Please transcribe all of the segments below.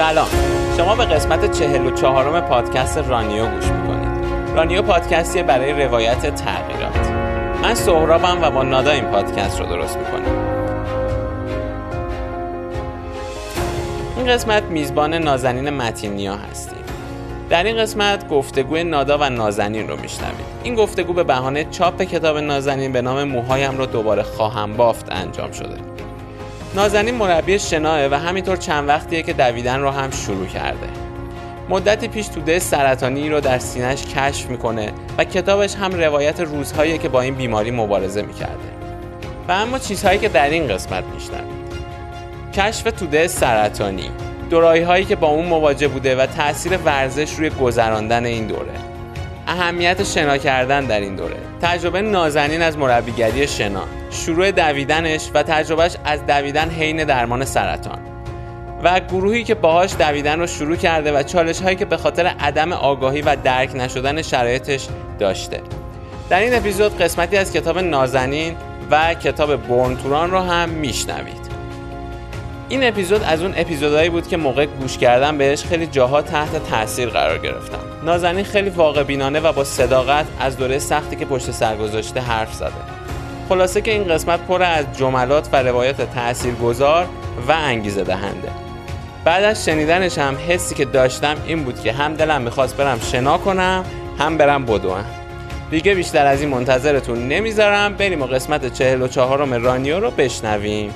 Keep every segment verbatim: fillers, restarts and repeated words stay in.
سلام، شما به قسمت چهل و چهارم پادکست رانیو گوش میکنید. رانیو پادکستیه برای روایت تغییرات. من سهرابم و با نادا این پادکست رو درست میکنم. این قسمت میزبان نازنین متینیا هستیم. در این قسمت گفتگوی نادا و نازنین رو میشنوید. این گفتگو به بهانه چاپ کتاب نازنین به نام موهایم رو دوباره خواهم بافت انجام شده. نازنین مربی شناه و همینطور چند وقتیه که دویدن رو هم شروع کرده. مدتی پیش توده سرطانی رو در سینه‌اش کشف میکنه و کتابش هم روایت روزهایی که با این بیماری مبارزه میکرده. و اما چیزهایی که در این قسمت میشنوید: کشف توده سرطانی، دورهایی که با اون مواجه بوده و تاثیر ورزش روی گذراندن این دوره، اهمیت شنا کردن در این دوره، تجربه نازنین از مربیگری شنا، شروع دویدنش و تجربهش از دویدن حین درمان سرطان و گروهی که باهاش دویدن رو شروع کرده و چالش‌هایی که به خاطر عدم آگاهی و درک نشدن شرایطش داشته. در این اپیزود قسمتی از کتاب نازنین و کتاب برن تورن رو هم میشنوید. این اپیزود از اون اپیزودایی بود که موقع گوش کردن بهش خیلی جاها تحت تاثیر قرار گرفتم. نازنین خیلی واقع بینانه و با صداقت از دوره سختی که پشت سر گذاشته حرف زده. خلاصه که این قسمت پر از جملات و روایات تاثیرگذار و انگیزه دهنده. بعد از شنیدنش هم حسی که داشتم این بود که هم دلم می‌خواست برم شنا کنم، هم برم بدوم. دیگه بیشتر از این منتظرتون نمیذارم، بریم و قسمت چهل و چهارم رانیو رو بشنویم.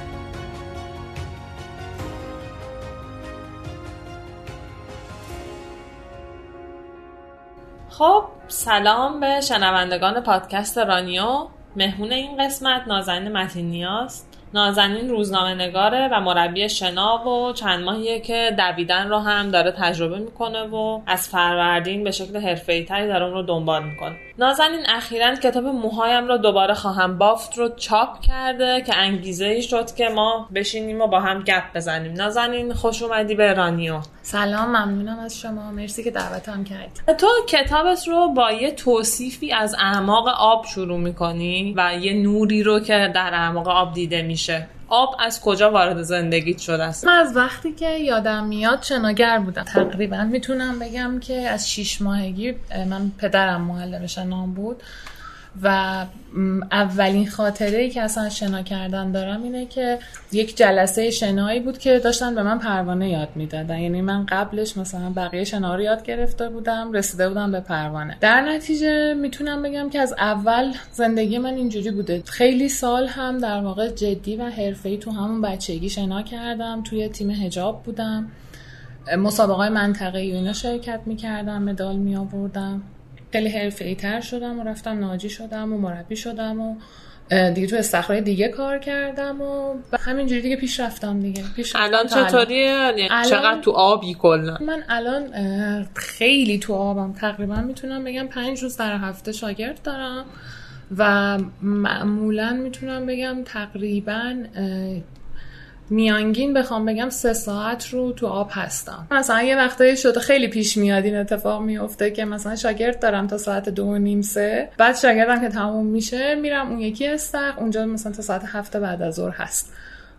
خب سلام به شنوندگان پادکست رانیو. مهمون این قسمت نازنین متینیاست. نازنین روزنامه نگاره و مربی شنا و چند ماهیه که دویدن رو هم داره تجربه میکنه و از فروردین به شکل حرفه‌ای تری داره اون رو دنبال میکنه. نازنین اخیراً کتاب موهایم رو دوباره خواهم بافت رو چاپ کرده که انگیزه ای شد که ما بشینیم و با هم گپ بزنیم. نازنین خوش اومدی به رانیو. سلام، ممنونم از شما، مرسی که دعوتم کردید. تو کتابت رو با یه توصیفی از اعماق آب شروع میکنی و یه نوری رو که در اعماق آب دیده میشه. آب از کجا وارد زندگیت شده است؟ من از وقتی که یادم میاد شناگر بودم. تقریبا میتونم بگم که از شیش ماهگی من پدرم معلم شنام بود و اولین خاطره‌ای که اصلا شنا کردن دارم اینه که یک جلسه شنایی بود که داشتن به من پروانه یاد میدادن. یعنی من قبلش مثلا بقیه شنا رو یاد گرفته بودم، رسیده بودم به پروانه. در نتیجه میتونم بگم که از اول زندگی من اینجوری بوده. خیلی سال هم در واقع جدی و حرفه‌ای تو همون بچگی شنا کردم، توی تیم حجاب بودم، مسابقات منطقه‌ای و اینا شرکت می‌کردم، مدال می‌آوردم. خیلی حرفه‌ای تر شدم و رفتم ناجی شدم و مربی شدم و دیگه تو استخرای دیگه کار کردم و همینجوری دیگه پیش رفتم دیگه پیش رفتم. الان چطوریه؟ چقدر تو آبی کلا؟ من الان خیلی تو آبم. تقریبا میتونم بگم پنج روز در هفته شاگرد دارم و معمولا میتونم بگم تقریبا میانگین بخوام بگم سه ساعت رو تو آب هستم. مثلا یه وقتایی شده خیلی پیش میاد این اتفاق میفته که مثلا شاگرد دارم تا ساعت دو و نیم سه، بعد شاگردم که تموم میشه میرم اون یکی استخر، اونجا مثلا تا ساعت هفت بعد از ظهر هست،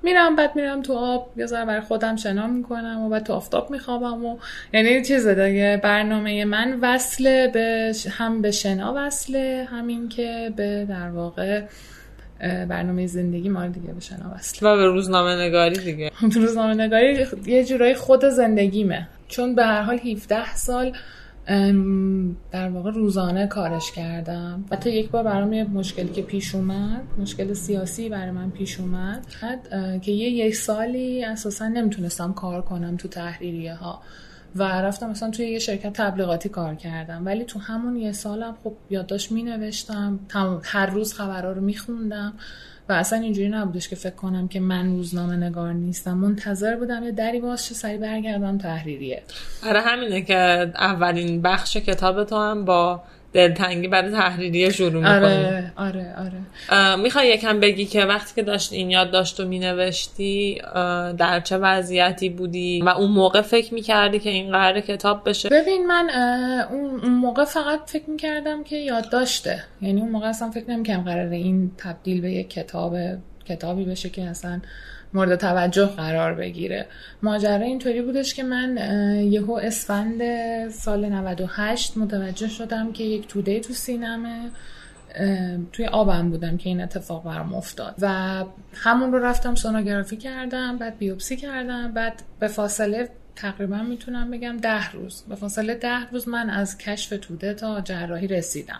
میرم بعد میرم تو آب یه ذره برای خودم شنا میکنم و بعد تو آفتاب میخوابم و یعنی چیز دیگه. برنامه من وصله به هم به شنا، وصله همین که به در واقع برنامه زندگی ما دیگه بشن وصله و به روزنامه نگاری دیگه. روزنامه نگاری یه جورایی خود زندگیمه، چون به هر حال هفده سال در واقع روزانه کارش کردم. حتی یک بار برام یه مشکلی که پیش اومد، مشکل سیاسی برای من پیش اومد که یه یک سالی اساسا نمیتونستم کار کنم تو تحریریه ها و رفتم مثلا توی یه شرکت تبلیغاتی کار کردم، ولی تو همون یه سالم خب یادداشت مینوشتم، هر روز خبرها رو میخوندم و اصلا اینجوری نبودش که فکر کنم که من روزنامه نگار نیستم. منتظر بودم یه دری باز شه سری برگردم تحریریه. آره همینه که اولین بخش کتاب تو هم با دلتنگی برای تحریریه شروع میکنی. آره آره آره. میخوای یکم بگی که وقتی که داشتی این یادداشت رو مینوشتی در چه وضعیتی بودی و اون موقع فکر میکردی که این قراره کتاب بشه؟ ببین من اون موقع فقط فکر میکردم که یادداشته، یعنی اون موقع اصلا فکر نمیکردم قراره این تبدیل به یک کتاب کتابی بشه که اصلا مورد توجه قرار بگیره. ماجرا اینطوری بودش که من یهو اسفند سال نود و هشت متوجه شدم که یک توده تو سینمه، توی آبم بودم که این اتفاق برام افتاد و همون رو رفتم سونوگرافی کردم، بعد بیوپسی کردم، بعد به فاصله تقریبا میتونم بگم ده روز به فاصله ده روز من از کشف توده تا جراحی رسیدم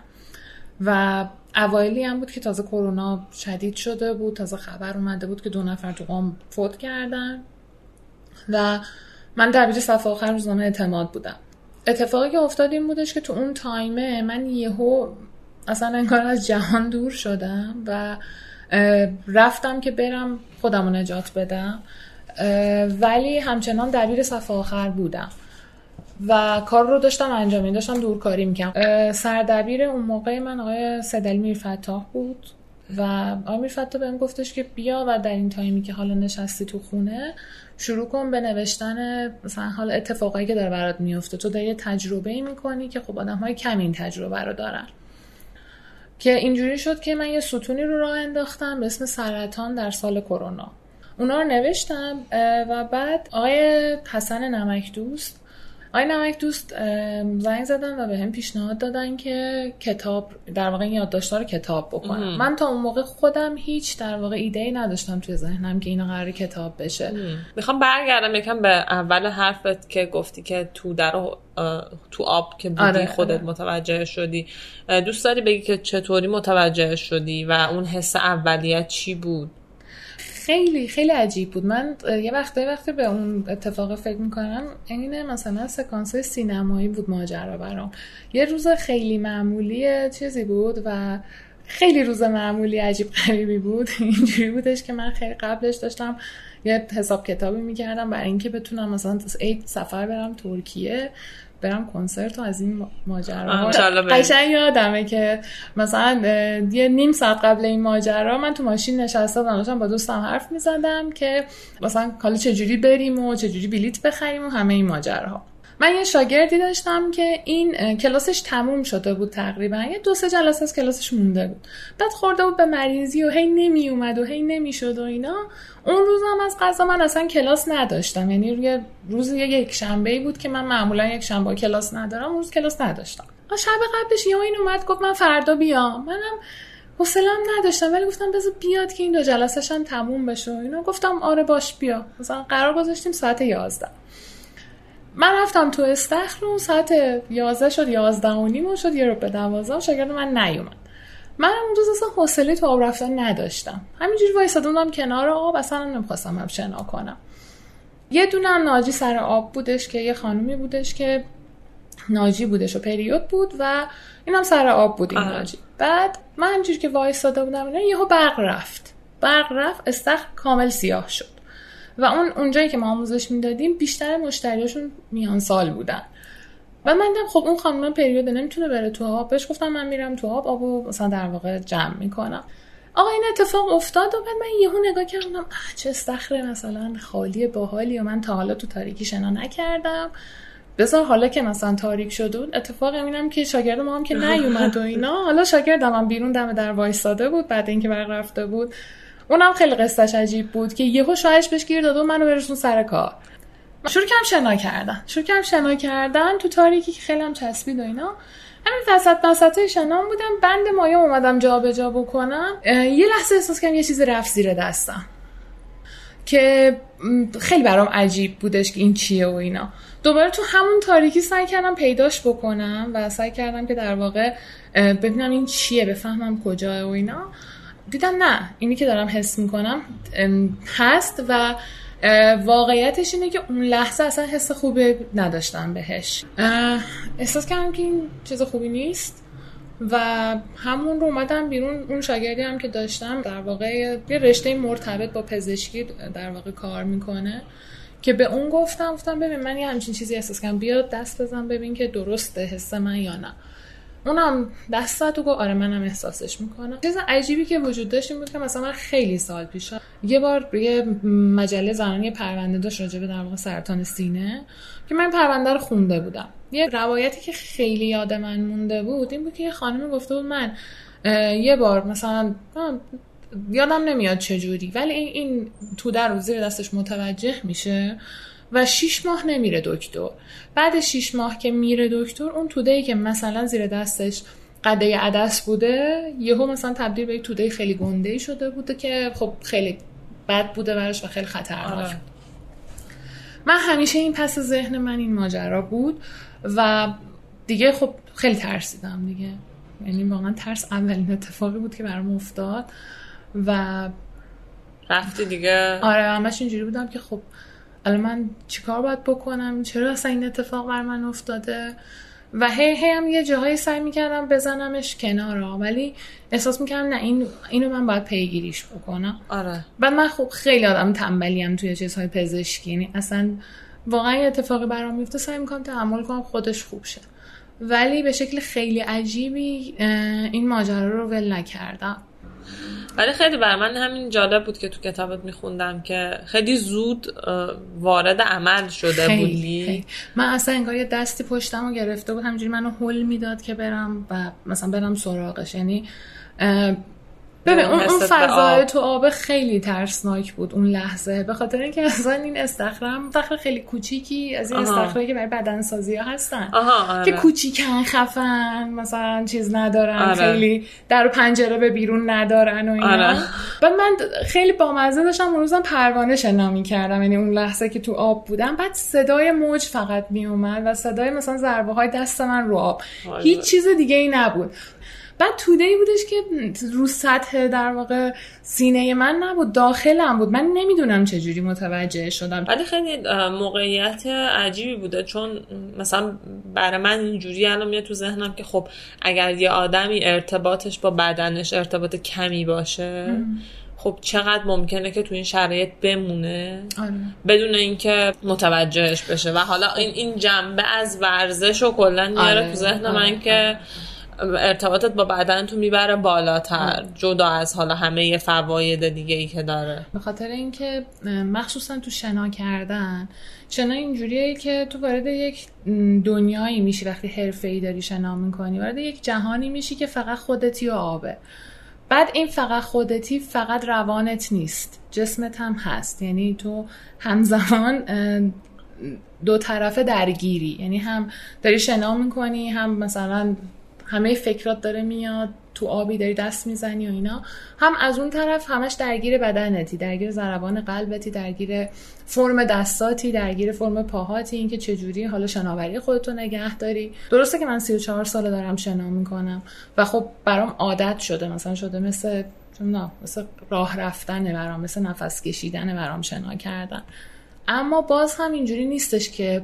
و اوایلی هم بود که تازه کرونا شدید شده بود، تازه خبر اومده بود که دو نفر تو قم فوت کردن و من دبیر صف آخر روزنامه اعتماد بودم. اتفاقی که افتاد این بودش که تو اون تایمه من یهو اصلا انگار از جهان دور شدم و رفتم که برم خودم رو نجات بدم، ولی همچنان دبیر صف آخر بودم و کار رو داشتم انجام میدم، داشتم دورکاری میکردم. سردبیر اون موقع من آقای سید امیر فتحی بود و آقای امیر فتحی بهم گفتش که بیا و در این تایمی که حالا نشستی تو خونه شروع کن به نوشتن مثلا حال اتفاقایی که داره برات میفته، تو داری تجربه‌ای میکنی که خب آدم‌های کمی این تجربه رو دارن. که اینجوری شد که من یه ستونی رو راه انداختم به اسم سرطان در سال کرونا، اونا رو نوشتم و بعد آقای حسن نمک دوست آقای نمک دوست زنگ زدن و به هم پیشنهاد دادن که کتاب در واقع یادداشت‌ها رو کتاب بکنم. ام. من تا اون موقع خودم هیچ در واقع ایده‌ای نداشتم توی ذهنم که اینا قراره کتاب بشه. ام. میخوام برگردم یکم به اول حرفت که گفتی که تو در تو آب که بودی. آره، خودت آره. متوجه شدی. دوست داری بگی که چطوری متوجه شدی و اون حس اولیت چی بود؟ خیلی خیلی عجیب بود. من یه وقتی وقتی به اون اتفاق فکر میکنم اینه، مثلا سکانس سینمایی بود ماجرا برام. یه روز خیلی معمولی چیزی بود و خیلی روز معمولی عجیب غریبی بود. اینجوری بودش که من خیلی قبلش داشتم یه حساب کتابی میکردم برای اینکه بتونم مثلا عید سفر برم ترکیه، برم کنسرت و از این ماجرا. قشنگ یادمه که مثلا یه نیم ساعت قبل این ماجرا من تو ماشین نشسته داشتم با دوستم حرف میزدم که مثلا حالا چجوری بریم و چجوری بلیت بخریم و همه این ماجراها. من یه شاگردی داشتم که این کلاسش تموم شده بود، تقریبا یه دو سه جلسه از کلاسش مونده بود، بعد خورده بود به مریضی و هی نمی اومد و هی نمی شد و اینا. اون روزم از قضا من اصلا کلاس نداشتم، یعنی روی روز یک شنبه بود که من معمولا یک شنبه کلاس ندارم، اون روز کلاس نداشتم. شب قبلش یه این اومد گفت من فردا بیام. منم حوصله‌ام نداشتم ولی گفتم بذار بیاد که این دو جلسه‌ش هم تموم بشه و اینا. گفتم آره باش بیا. مثلا قرار گذاشتیم ساعت یازده. من رفتم تو استخرون، ساعت یازده شد، یازده و نیم شد، یه رو به دوازده شاگرد من نیومد. من اون روز اصلا حوصله تو آب رفتن نداشتم، همینجوری وایساده بودم کنار آب، اصلا نمیخواستم هم شنا کنم. یه دونه هم ناجی سر آب بودش که یه خانومی بودش که ناجی بودش و پریود بود و اینم سر آب بود این ناجی. بعد من همینجوری که وایساده بودم یهو برق رفت برق رفت استخر کامل سیاه شد و اون اونجایی که ما آموزش میدادیم بیشتر مشتریاشون میان سال بودن و من دیدم خب اون خانم پریود نمیتونه بره تو آب. بهش گفتم من میرم تو آب، آبو مثلا در واقع جمع میکنم. آقا این اتفاق افتاد و بعد من یهو نگاه کردم آه چه استخره مثلا خالی باحالی و من تا حالا تو تاریکی شنا نکردم، بذار حالا که مثلا تاریک شد. اون اتفاق همینم که شاگرد ما هم که نیومد و اینا، حالا شاگردم هم بیرون دم در وایساده بود بعد اینکه برق رفته بود. اونم خیلی قصهش عجیب بود که یهو شوهرش بهش گیر داد و منو برسون سر کار. شروع کردم شنا کردن شروع کردم شنا کردن تو تاریکی که خیلی هم چسبید و اینا. همین وسط وسطای شنام بودم، بند مایه اومدم جابجا بکنم، یه لحظه احساس کردم یه چیزی رفت زیر دستم که خیلی برام عجیب بودش که این چیه و اینا. دوباره تو همون تاریکی سعی کردم پیداش بکنم و سعی کردم که در واقع ببینم این چیه، بفهمم کجاست و اینا. دیدم نه، اینی که دارم حس میکنم هست و واقعیتش اینه که اون لحظه اصلا حس خوبی نداشتم بهش، احساس کردم که این چیز خوبی نیست و همون رو اومدم بیرون. اون شاگردی هم که داشتم در واقع یه رشته مرتبط با پزشکی در واقع کار میکنه که به اون گفتم گفتم ببین من یه همچین چیزی احساس کردم، بیا دست بزن ببین که درسته حس من یا نه. اونم دست زد و گفت آره منم احساسش میکنم. چیز عجیبی که وجود داشت این بود که مثلا من خیلی سال پیش یه بار یه مجله زنانی پرونده داشت راجع به در واقع سرطان سینه که من پرونده رو خونده بودم. یه روایتی که خیلی یاد من مونده بود این بود که یه خانمی گفته بود من یه بار مثلا یادم نمیاد چجوری، ولی این, این تو در رو زیر دستش متوجه میشه و شیش ماه نمیره دکتر. بعد شیش ماه که میره دکتر، اون توده‌ای که مثلا زیر دستش قده عدس بوده یهو مثلا تبدیل به یک توده خیلی گنده‌ای شده بوده که خب خیلی بد بوده براش و خیلی خطرناک. آه. من همیشه این پس ذهن من این ماجرا بود و دیگه خب خیلی ترسیدم دیگه، یعنی واقعا ترس اولین اتفاقی بود که برام افتاد و رفتی دیگه. آره همش اینجوری بودم که خب الان من چیکار باید بکنم، چرا اصلا این اتفاق بر من افتاده، و هی هی هم یه جاهایی سعی میکردم بزنمش کنارا، ولی احساس میکردم نه این اینو من باید پیگیریش بکنم. آره. بعد من خب خیلی آدم تنبلیم توی چیزهای پزشکی، یعنی اصلا واقعا یه اتفاقی برام میفته سعی میکنم تحمل کنم خودش خوب شه، ولی به شکل خیلی عجیبی این ماجرا رو ول نکردم. ولی خیلی برای من همین جالب بود که تو کتابت میخوندم که خیلی زود وارد عمل شده خیلی، بودی خیلی. من اصلا انگار یه دستی پشتم رو گرفته بود، همجوری منو هل میداد که برم و مثلا برم سراغش. یعنی ببین اون, اون فضای تو آب خیلی ترسناک بود اون لحظه، به خاطر اینکه اصلا این استخرم استخر خیلی کوچیکی از این استخرایی که برای بدنسازی ها هستن. آها، آره. که کوچیکن، خفن، مثلا چیز ندارن. آره. خیلی در و پنجره به بیرون ندارن و اینا. آره. بعد من خیلی بامزه داشتم اون روزم پروانه شنا می‌کردم، یعنی اون لحظه که تو آب بودم، بعد صدای موج فقط میومد و صدای مثلا ضربه های دست من رو آب. آره. هیچ چیز دیگه‌ای نبود. بعد توده‌ای بودش که رو سطح در واقع سینه من نبود، داخلم بود. من نمیدونم چجوری متوجه شدم، ولی خیلی موقعیت عجیبی بوده، چون مثلا برای من اینجوری الان میاد تو ذهنم که خب اگر یه آدمی ارتباطش با بدنش ارتباط کمی باشه، ام. خب چقدر ممکنه که تو این شرایط بمونه. آره. بدون اینکه متوجهش بشه. و حالا این این جنبه از ورزش و کلا میاره. آره. تو ذهن من. آره. که ارتباطت با بدن تو میبره بالاتر، جدا از حالا همه یه فواید دیگه ای که داره. به خاطر اینکه مخصوصا تو شنا کردن، شنا اینجوریه که تو وارد یک دنیایی میشی وقتی حرفه‌ای داری شنا میکنی، وارد یک جهانی میشی که فقط خودتی و آبه. بعد این فقط خودتی فقط روانت نیست، جسمت هم هست، یعنی تو همزمان دو طرفه درگیری، یعنی هم داری شنا میکنی، هم مثلا همه فکرات داره میاد تو آبی داری دست میزنی و اینا، هم از اون طرف همش درگیر بدنتی، درگیر ضربان قلبتی، درگیر فرم دستاتی، درگیر فرم پاهاتی، اینکه چجوری حالا شناوری خودتو نگه داری. درسته که من سی و چهار ساله دارم شنا میکنم و خب برام عادت شده، مثلا شده مثل نه مثل راه رفتنه برام، مثل نفس کشیدنه برام شنا کردن، اما باز هم اینجوری نیستش که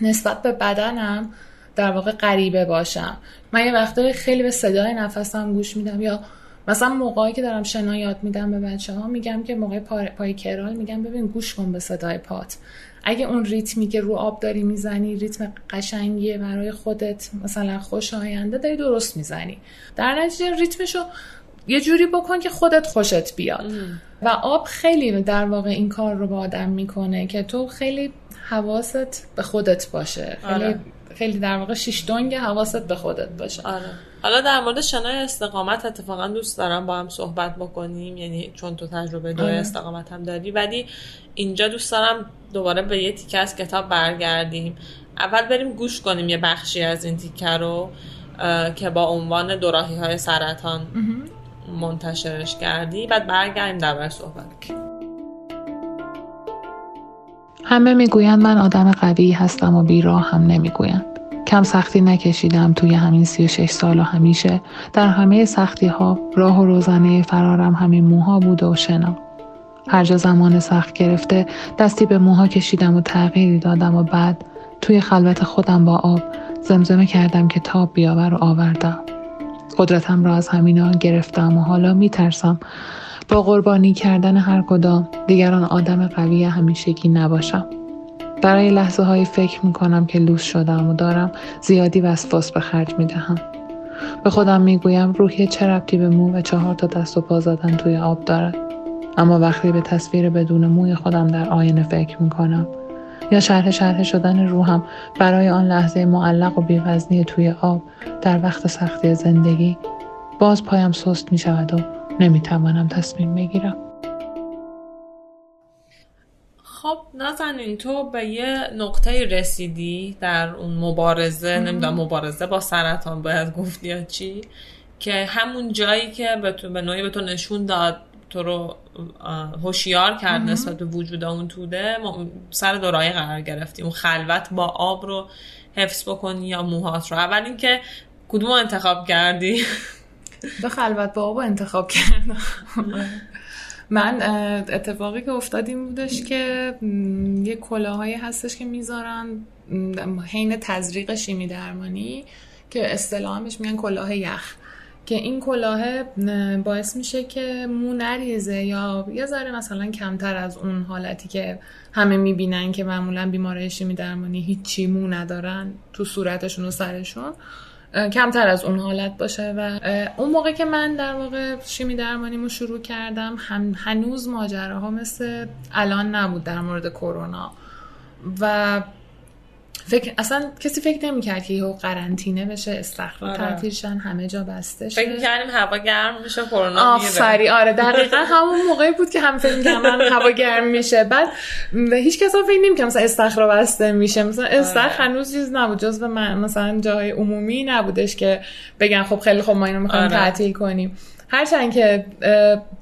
نسبت به بدنم در واقع غریبه باشم. من یه وقتایی خیلی به صدای نفسم گوش میدم، یا مثلا موقعی که دارم شنا یاد میدم به بچه‌ها میگم که موقع پای کرال میگم ببین گوش کن به صدای پات، اگه اون ریتمی که رو آب داری میزنی ریتم قشنگیه برای خودت، مثلا خوشاینده داری درست میزنی، در نتیجه ریتمشو یه جوری بکن که خودت خوشت بیاد. ام. و آب خیلی در واقع این کار رو با آدم میکنه که تو خیلی حواست به خودت باشه، خیلی آره. خیلی در واقع شیش دنگ حواست به خودت باشه. آره. حالا در مورد شنای استقامت اتفاقا دوست دارم با هم صحبت بکنیم، یعنی چون تو تجربه دوی آره. استقامت هم داری، ولی اینجا دوست دارم دوباره به یه تیکه از کتاب برگردیم. اول بریم گوش کنیم یه بخشی از این تیکه رو که با عنوان دوراهی‌های سرطان منتشرش کردی، بعد برگردیم درباره صحبت کنیم. همه میگویند من آدم قوی هستم و بیراه هم نمیگویند. کم سختی نکشیدم توی همین سی و شش سال و همیشه در همه سختی ها راه و روزنه فرارم همین موها بوده و شنا. هر جا زمان سخت گرفته دستی به موها کشیدم و تغییری دادم و بعد توی خلوت خودم با آب زمزمه کردم که تاب بیاور و آوردم. قدرتم را از همینا گرفتم و حالا میترسم با قربانی کردن هر کدام دیگران آدم قوی همیشگی نباشم. برای لحظه های فکر میکنم که لوس شدم و دارم زیادی وسواس به خرج میدهم. به خودم میگویم روحیه چه ربطی به مو و چهار تا دست و پا زدن توی آب دارد. اما وقتی به تصویر بدون موی خودم در آینه فکر میکنم یا شرح شرح شدن روحم برای آن لحظه معلق و بی‌وزنی توی آب در وقت سختی زندگی، باز پایم سست میشود و نمیتوانم تصمیم بگیرم. خب نازنین، تو به یه نقطه رسیدی در اون مبارزه، نمیدونم مبارزه با سرطان باید گفت یا چی، که همون جایی که به تو به نوعی به تو نشون داد، تو رو هوشیار کرد نسبت به وجود اون توده، سر دورایی قرار گرفتی. اون خلوت با آب رو حفظ بکنی یا موهات رو؟ اول این که کدوم انتخاب کردی؟ به خلوت با آب انتخاب کردم. من اتفاقی که افتاد این بودش که یه کلاهایی هستش که میذارن حین تزریق شیمی درمانی که اصطلاحاً بهش میگن کلاه یخ، که این کلاه باعث میشه که مو نریزه یا یه ذره مثلا کمتر از اون حالتی که همه میبینن که معمولا بیماری شیمی درمانی هیچی مو ندارن تو صورتشون و سرشون، کمتر از اون حالت باشه. و اون موقع که من در واقع شیمی درمانیمو شروع کردم، هم هنوز ماجراها مثل الان نبود در مورد کرونا و فکر اصلا کسی فکر نمی‌کرد که یهو قرنطینه بشه، استخر تعطیل شن، همه جا بسته شه. فکر می‌کردیم هوا گرم میشه کرونا میره. آفرین، آره دقیقاً همون موقعی بود که هم فکر می‌کردم هوا گرم میشه. بعد هیچ کس فکر نمی‌کرد مثلا استخر بسته میشه. مثلا استخر هنوز چیز نبود، جزو مثلا جای عمومی نبودش که بگن خب خیلی خوب ما اینو می‌خوایم تعطیل کنیم. هرچند که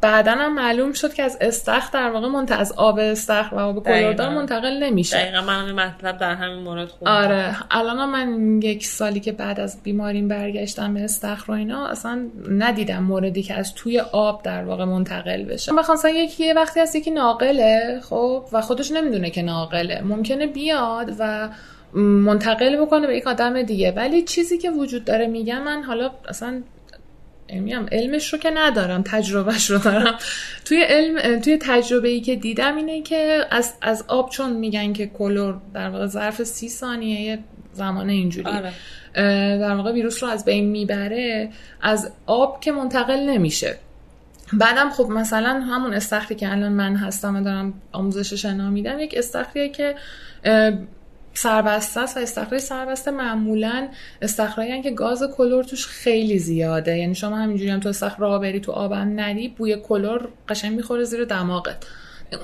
بعداً هم معلوم شد که از استخر در واقع منتقل از آب استخر و آب کلردار منتقل نمیشه. دقیقاً من این مطلب در همین مورد خوندم. آره الان من یک سالی که بعد از بیماریم برگشتم به استخر و اینا، اصلا ندیدم موردی که از توی آب در واقع منتقل بشه. مثلا یکی یه وقتی هست یکی ناقله، خب و خودش نمیدونه که ناقله، ممکنه بیاد و منتقل بکنه به یک آدم دیگه. ولی چیزی که وجود داره میگم، من حالا اصلا میگم علمش رو که ندارم، تجربهش رو دارم. توی علم توی تجربه‌ای که دیدم اینه که از از آب، چون میگن که کلور در واقع ظرف سی ثانیه زمان اینجوری آره. در واقع ویروس رو از بین میبره، از آب که منتقل نمیشه. بعدم خب مثلا همون استخری که الان من هستم و دارم آموزشش شنا میدم، یک استخریه که سربسته است و استخرهای سربسته معمولاً استخرهایی هستند که گاز کلور توش خیلی زیاده، یعنی شما همینجوری هم تو استخر راه بری تو آب هم نری، بوی کلور قشنگ میخوره زیر دماغت.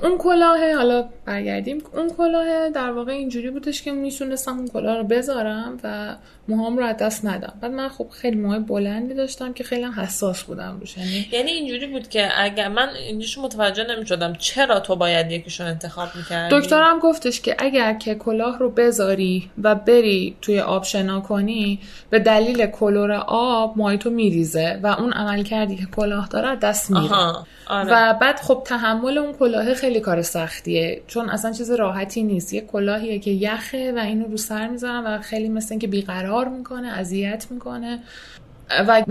اون کلاه، حالا برگردیم، اون کلاه در واقع اینجوری بودش که میتونستم اون کلاه رو بذارم و موهام رو از دست ندم. بعد من خب خیلی موهای بلندی داشتم که خیلی حساس بودم روش، یعنی اینجوری بود که اگر من اینجوریش متوجه نمیشدم چرا تو باید یکیشو انتخاب میکردی. دکترم گفتش که اگر که کلاه رو بذاری و بری توی آب شنا کنی، به دلیل کلور آب موهای تو میریزه و اون عمل کردی که کلاه داره دست میره. آره. و بعد خب تحمل اون کلاه خیلی کار سختیه، چون اصلا چیز راحتی نیست، یه کلاهیه که یخه و اینو رو سر میذارن و خیلی مثل اینکه بیقرار میکنه، اذیت میکنه. و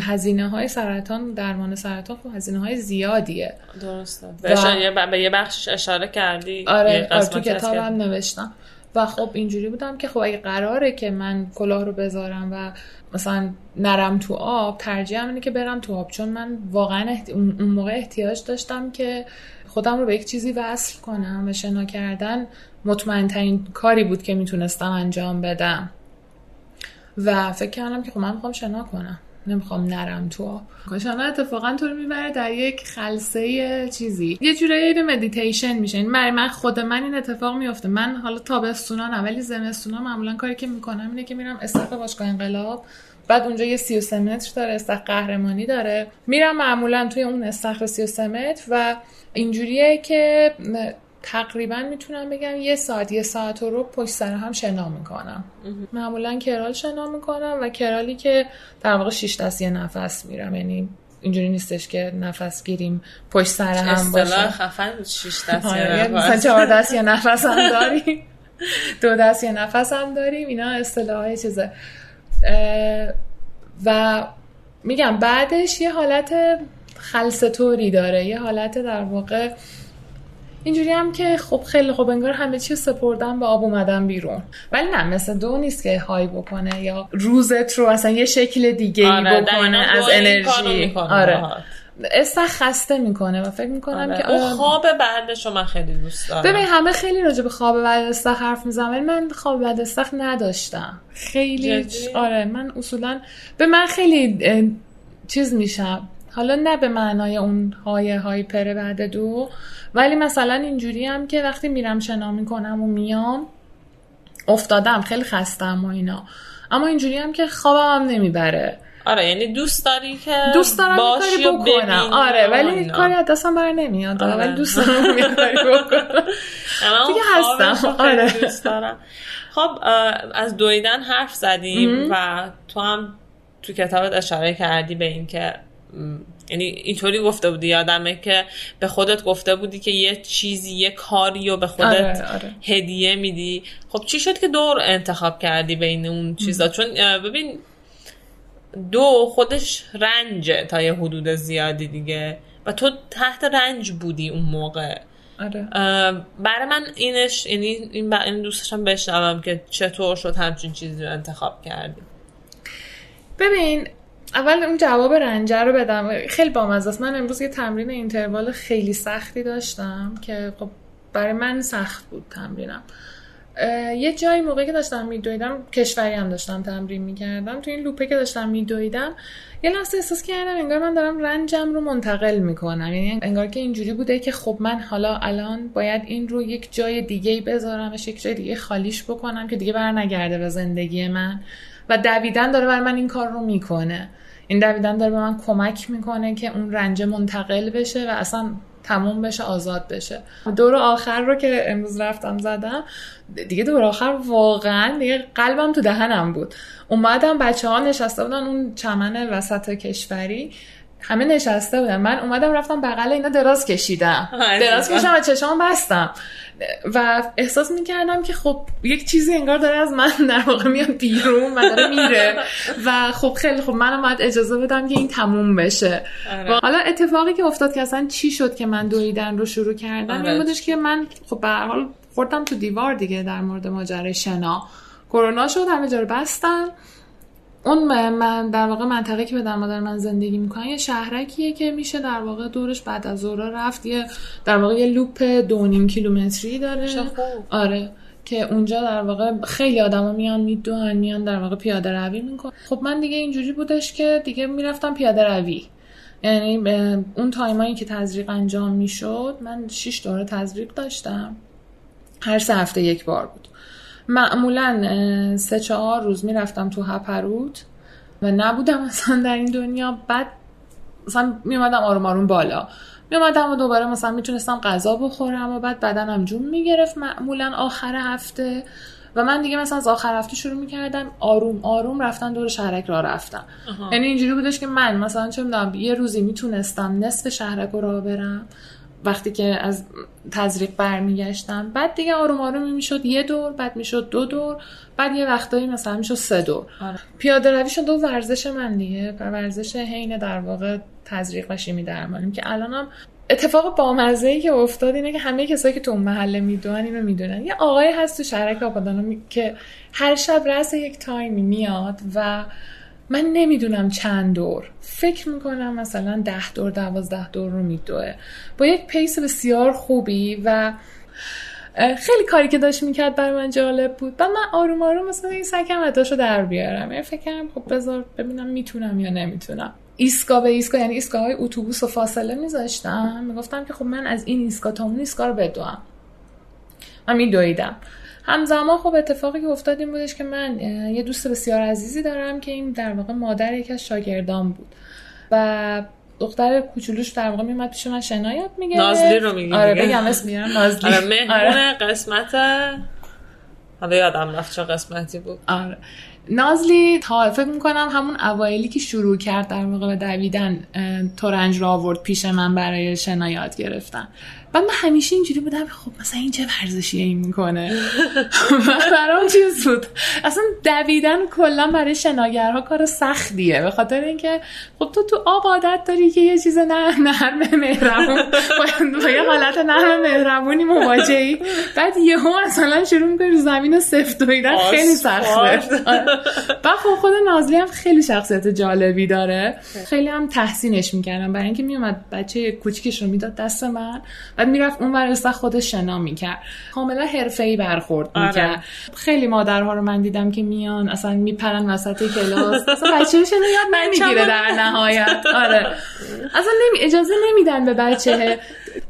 هزینه های سرطان، درمان سرطان خب هزینه های زیادیه. درسته، به یه بخشش اشاره کردی. آره, آره تو کتابم نوشتم. و خب اینجوری بودم که خب اگه قراره که من کلاه رو بذارم و مثلا نرم تو آب، ترجیحم اینه که برم تو آب، چون من واقعا احت... اون موقع احتیاج داشتم که خودم رو به یک چیزی وصل کنم و شنا کردن مطمئن ترین کاری بود که میتونستم انجام بدم. و فکر کردم که خب من میخوام شنا کنم، نمیخوام نرم تو آب. شنا اتفاقا تو رو میبره در یک خلسه چیزی، یه جوری مدیتیشن میشه. این من خود من این اتفاق میفته. من حالا تابستونا نه ولی زمستونا معمولا کاری که میکنم اینه که میرم استخر باشگاه انقلاب، بعد اونجا یه سی و سه متر داره، استخر قهرمانی داره، میرم معمولا توی اون استخر سی و سه متر و اینجوریه که تقریبا میتونم بگم یه ساعت یه ساعت و رو پشت سر هم شنا میکنم. معمولا کرال شنا میکنم و کرالی که در واقع شش دست یه نفس میرم، یعنی اینجوری نیستش که نفس گیریم پشت سر هم باشه. اصطلاح خفن شش دست یه نفس، مثلا چهار دست یه نفس هم داریم، دو دست یه نفس هم داریم، اینا اصطلاحای چیزه. و میگم بعدش یه حالت خلسه طوری داره، یه حالت در واقع اینجوری هم که خب خیلی خوب انگار همه چی سپردم به آب اومدم بیرون. ولی نه مثلا دو نیست که های بکنه یا روزت رو اصلا یه شکل دیگه ای آره بکنه از انرژی. آره استخر خسته میکنه و فکر میکنم آره. که آره. خواب بعدش رو من خیلی دوست دارم. ببین همه خیلی راجع به خواب بعد استخر حرف میزنم ولی من خواب بعد استخر نداشتم خیلی. آره من اصولا به من خیلی چیز میشم، حالا نه به معنای اون های هایپر بعد دو، ولی مثلا اینجوری هم که وقتی میرم شنا میکنم و میام افتادم خیلی خستم و اینا، اما اینجوری هم که خوابم هم نمیبره. آره یعنی دوست داری که دوست دارم باشی و ببینم. آره ولی کاری از دستم بر نمیاد. آره ولی دوست دارم می‌خوام بکنم. دیگه هستم. آره دوست دارم. خب از دویدن حرف زدیم و تو هم تو کتابت اشاره کردی به این که یعنی اینطوری گفته بودی، یادمه که به خودت گفته بودی که یه چیزی یه کاری رو به خودت آره، آره. هدیه میدی. خب چی شد که دو رو انتخاب کردی بین اون چیزا؟ چون ببین دو خودش رنجه تا یه حدود زیادی دیگه و تو تحت رنج بودی اون موقع. آره. برای من اینش یعنی این این دوستشم بشنوم که چطور شد همچین چیزی رو انتخاب کردی. ببین اول اون جواب رنجه رو بدم. خیلی بامزه است. من امروز یه تمرین اینتروال خیلی سختی داشتم که خب برای من سخت بود تمرینم. یه جایی موقعی که داشتم میدویدم، کشوری هم داشتم تمرین میکردم، تو این لوپه که داشتم میدویدم یه لحظه احساس کردم انگار من دارم رنجم رو منتقل میکنم، یعنی انگار که اینجوری بوده که خب من حالا الان باید این رو یک جای دیگه بذارمش، یک جای دیگه خالیش بکنم که دیگه برنگرده به زندگی من و دویدن داره بر من این کار رو میکنه. این دویدن داره به من کمک میکنه که اون رنج منتقل بشه و اصلا تموم بشه، آزاد بشه. دور آخر رو که امروز رفتم زدم دیگه، دور آخر واقعا دیگه قلبم تو دهنم بود. اومدم بچه ها نشسته بودن اون چمن وسط کشوری، همه نشسته بودن، من اومدم رفتم بغل اینا دراز کشیدم دراز کشیدم و چشام بستم و احساس میکردم که خب یک چیزی انگار داره از من در واقع میاد بیرون و داره میره و خب خیلی خب منم باید اجازه بدم که این تموم بشه. آره. و حالا اتفاقی که افتاد که اصلا چی شد که من دویدن رو شروع کردم این بودش که من خب به هر حال خوردم تو دیوار دیگه. در مورد ماجرای شنا کرونا شد، همه جا رو بستن. اون من در واقع منطقه که پدر مادر من زندگی میکنن یه شهرکیه که میشه در واقع دورش بعد از ظهر رفت، یه در واقع یه لوپ دو نیم کیلومتری داره. آره که اونجا در واقع خیلی آدما میان میدوئن، میان در واقع پیاده روی میکنن. خب من دیگه اینجوری بودش که دیگه میرفتم پیاده روی، یعنی اون تایمایی که تزریق انجام میشد من شش دوره تزریق داشتم، هر سه هفته یک بار بود. معمولا سه چهار روز میرفتم تو هپروت و نبودم اصلا در این دنیا. بعد مثلا میومدم آروم آروم بالا میومدم و دوباره مثلا میتونستم غذا بخورم و بعد بدنم جون میگرفت معمولا آخر هفته و من دیگه مثلا از آخر هفته شروع میکردم آروم آروم رفتن دور شهرک را رفتم. یعنی اینجوری بودش که من مثلا چه میدونم یه روزی میتونستم نصف شهرک را برم وقتی که از تزریق برمیگشتم، بعد دیگه آروم آروم میشد یه دور، بعد میشد دو دور، بعد یه وقتایی مثلا میشد سه دور. آره. پیاده روی شد و ورزش من دیگه، ورزش حین در واقع تزریق و شیمی درمانیم که الانم اتفاق بامزه‌ای که افتاد اینه که همه کسایی که تو اون محله میدونن اینو میدونن. یه آقای هست تو شهرک آبادان می... که هر شب رأس یک تایمی میاد و من نمیدونم چند دور، فکر میکنم مثلا ده دور دوازده دور رو میدوه با یک پیس بسیار خوبی و خیلی کاری که داشت میکرد برای من جالب بود و من آروم آروم مثلا این سکم اداشو در بیارم. یعنی فکر کنم خب بذار ببینم میتونم یا نمیتونم. ایسکا به ایسکا، یعنی ایسکاهای اتوبوس و فاصله میذاشتم، میگفتم که خب من از این ایسکا تا اون ایسکا رو بدوام. من میدویدم. همزمان خب اتفاقی که افتاد این بودش که من یه دوست بسیار عزیزی دارم که این در واقع مادر یکی از شاگردام بود و دختر کوچولوش در واقع میومد پیش من شنا یاد میگرفت. نازلی رو میگی؟ آره بگم اسم میارم نازلی. آره مهمون. آره. قسمت حالا یادم رفت چه قسمتی بود. آره نازلی تا فکر میکنم همون اوایلی که شروع کرد در واقع به دویدن تورنج رو آورد پیش من برای شنا یاد گرفتن. بعد من همیشه اینجوری بودم خب مثلا این چه ورزشیه این میکنه برام چیز بود. اصلا دویدن کلا برای شناگرها کار سختیه به خاطر اینکه خب تو تو آب عادت داری که یه چیز نه نرم مهربون با یه حالت نرم مهربونی مواجهی، بعد یهو مثلا شروع میکنی زمین سفت دویدن خیلی سخته. بعد خود نازلی هم خیلی شخصیت جالبی داره، خیلی هم تحسینش میکردم برای اینکه میومد بچه کوچیکش رو میداد دست من، بعد میرفت اون ور استخ خودش شنا میکرد، کاملا حرفه‌ای برخورد میکرد. آره. خیلی مادرها رو من دیدم که میان اصلا میپرن وسط کلاس، اصلا بچه‌ش رو یاد نمیگیره در نهایت. آره اصلا نمی... اجازه نمیدن به بچه.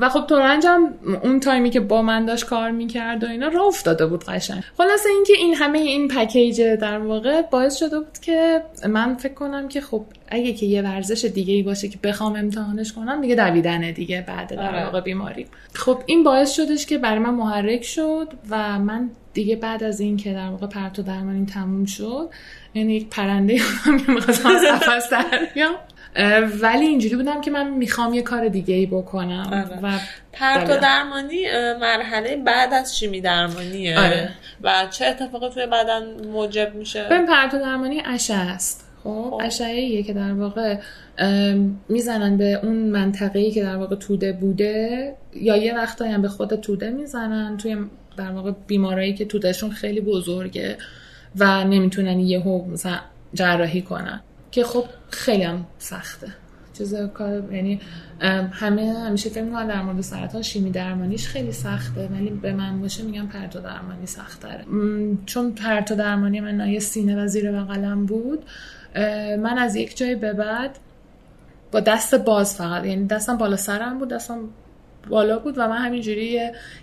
و خب تورنج هم اون تایمی که با من داشت کار میکرد و اینا راه افتاده بود قشنگ. خلاصه اینکه این همه این پکیج در واقع باعث شده بود که من فکر کنم که خب اگه که یه ورزش دیگه ای باشه که بخوام امتحانش کنم دیگه دویدنه دیگه بعد در واقع بیماری. خب این باعث شدش که برای من محرک شد و من دیگه بعد از این که در واقع پرتو درمانی تموم شد، یعنی یک پرنده هم که می‌خواستم قفس در بیام، ولی اینجوری بودم که من میخوام یه کار دیگه ای بکنم. آره. و پرتو درمانی مرحله بعد از شیمی درمانیه. آره. و چه اتفاقی توی بدن موجب میشه؟ ببین پرتو درمانی عشه است. خب اشعه‌ایه که در واقع میزنن به اون منطقه‌ای که در واقع توده بوده، یا یه وقتایی هم به خود توده میزنن توی در واقع بیمارایی که تودهشون خیلی بزرگه و نمیتونن یهو مثلا جراحی کنن، که خب خیلی هم سخته چیز کار. یعنی همه همیشه فکر می‌کنن در مورد سرطان شیمی درمانیش خیلی سخته، ولی به من باشه میگم پرتو درمانی سخت‌تره، چون پرتو درمانی من نایه سینه و زیر بغلم بود. من از یک جای به بعد با دست باز فقط، یعنی دستم بالا سرم بود، دستم بالا بود و من همینجوری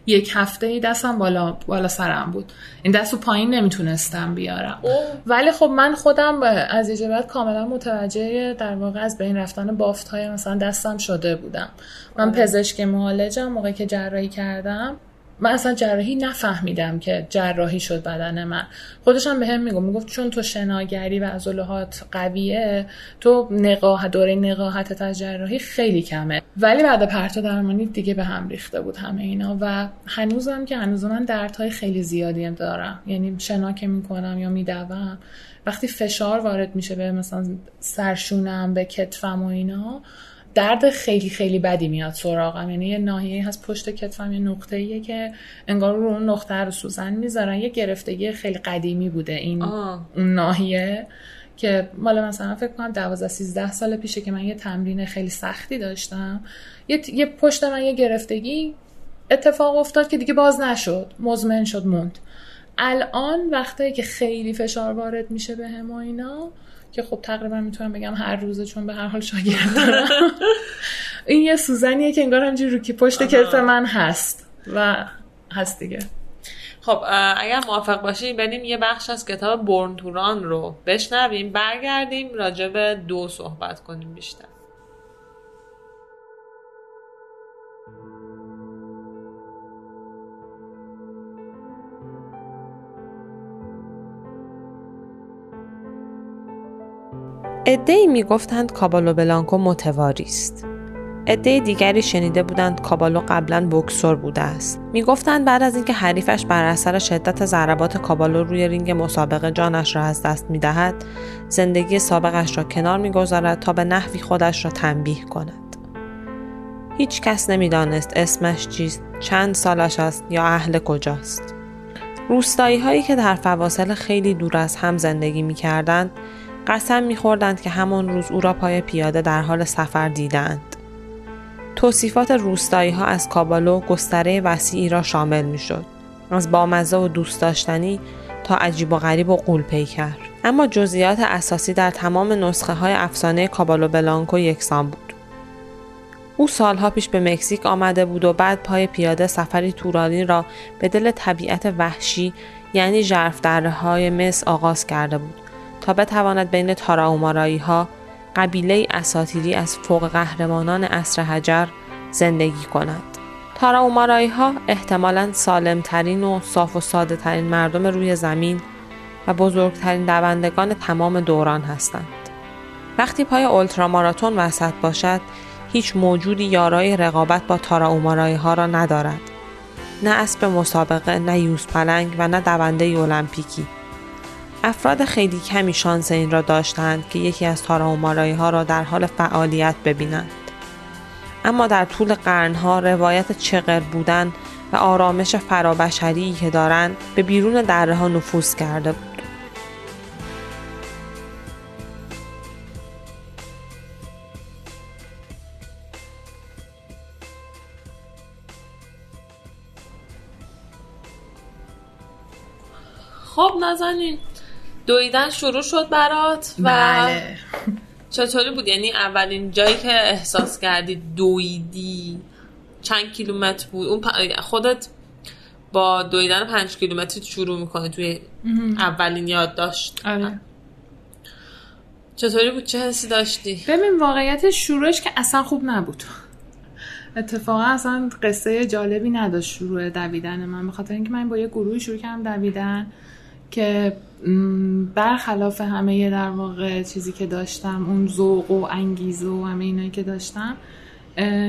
یک هفته دستم بالا بالا سرم بود، این دستو پایین نمیتونستم بیارم. اوه. ولی خب من خودم از یه جبهت کاملا متوجه در واقع از بین رفتن بافت های مثلا دستم شده بودم. من پزشک معالجم، موقعی که جراحی کردم من اصلا جراحی نفهمیدم که جراحی شد بدن من. خودش هم به هم میگم، میگفت چون تو شناگری و عضلات قویه، تو نقاهت دوره نقاهتت از جراحی خیلی کمه. ولی بعد پرتو درمانی دیگه به هم ریخته بود همه اینا و هنوزم که هنوز من دردهای خیلی زیادی هم دارم، یعنی شنا که میکنم یا میدوم وقتی فشار وارد میشه به مثلا سرشونم، به کتفم و اینا، درد خیلی خیلی بدی میاد سراغم. یعنی یه ناحیه‌ای هست پشت کتفم، یه نقطه‌ایه که انگار رو اون نقطه رو سوزن میذارن. یه گرفتگی خیلی قدیمی بوده این آه. اون ناحیه که مال مثلا فکر کنم دوازده سیزده سال پیشه که من یه تمرین خیلی سختی داشتم، یه, ت... یه پشت من یه گرفتگی اتفاق افتاد که دیگه باز نشد، مزمن شد، موند. الان وقتی که خیلی فشار وارد میشه به هم و اینا، که خب تقریبا میتونم بگم هر روزه، چون به هر حال شاگرد دارم، این یه سوزنیه که انگار همجوری رو که پشت کتف من هست و هست دیگه. خب اگر موافق باشین بریم یه بخش از کتاب برن تورن رو بشنویم، برگردیم راجع به دو صحبت کنیم بیشتر. عده‌ای میگفتند کابالو بلانکو متواری است. عده دیگری شنیده بودند کابالو قبلا بوکسور بوده است. میگفتند بعد از اینکه حریفش بر اثر شدت ضربات کابالو روی رینگ مسابقه جانش را از دست می‌دهد، زندگی سابقش را کنار می‌گذارد تا به نحوی خودش را تنبیه کند. هیچ کس نمی‌دانست اسمش چیست، چند سالش است یا اهل کجاست. روستایی‌هایی که در فواصل خیلی دور از هم زندگی می‌کردند قسم می‌خوردند که همان روز او را پای پیاده در حال سفر دیدند. توصیفات روستایی‌ها از کابالو گستره وسیعی را شامل می‌شد، از بامزه و دوست داشتنی تا عجیب و غریب و غول پیکر. اما جزئیات اساسی در تمام نسخه‌های افسانه کابالو بلانکو یکسان بود. او سالها پیش به مکزیک آمده بود و بعد پای پیاده سفری طولانی را به دل طبیعت وحشی، یعنی ژرف‌دره‌های مصر آغاز کرده بود، تا بتواند بین تاراومارایی ها، قبیله اساطیری از فوق قهرمانان عصر حجر، زندگی کند. تاراومارایی ها احتمالاً سالم ترین و صاف و ساده ترین مردم روی زمین و بزرگترین دوندگان تمام دوران هستند. وقتی پای اولتراماراتون وسط باشد، هیچ موجودی یارای رقابت با تاراومارایی ها را ندارد. نه اسب مسابقه، نه یوز پلنگ و نه دونده المپیکی. افراد خیلی کمی شانس این را داشتند که یکی از تاراومارایی ها را در حال فعالیت ببینند. اما در طول قرنها روایت چغر بودن و آرامش فرابشری که دارند به بیرون دره ها نفوذ کرده بود. خب نازنین دویدن شروع شد برات و بله. چطوری بود؟ یعنی اولین جایی که احساس کردی دویدی چند کیلومتر بود؟ اون پ... خودت با دویدن پنج کیلومتر شروع میکنه توی اولین یاد داشت. آره. چطوری بود؟ چه حسی داشتی؟ ببین واقعیت شروعش که اصلا خوب نبود، اتفاقا اصلا قصه جالبی نداشت شروع دویدن من، بخاطر اینکه من با یه گروهی شروع کردم دویدن که برخلاف همه یه در واقع چیزی که داشتم، اون ذوق و انگیزه و همه اینایی که داشتم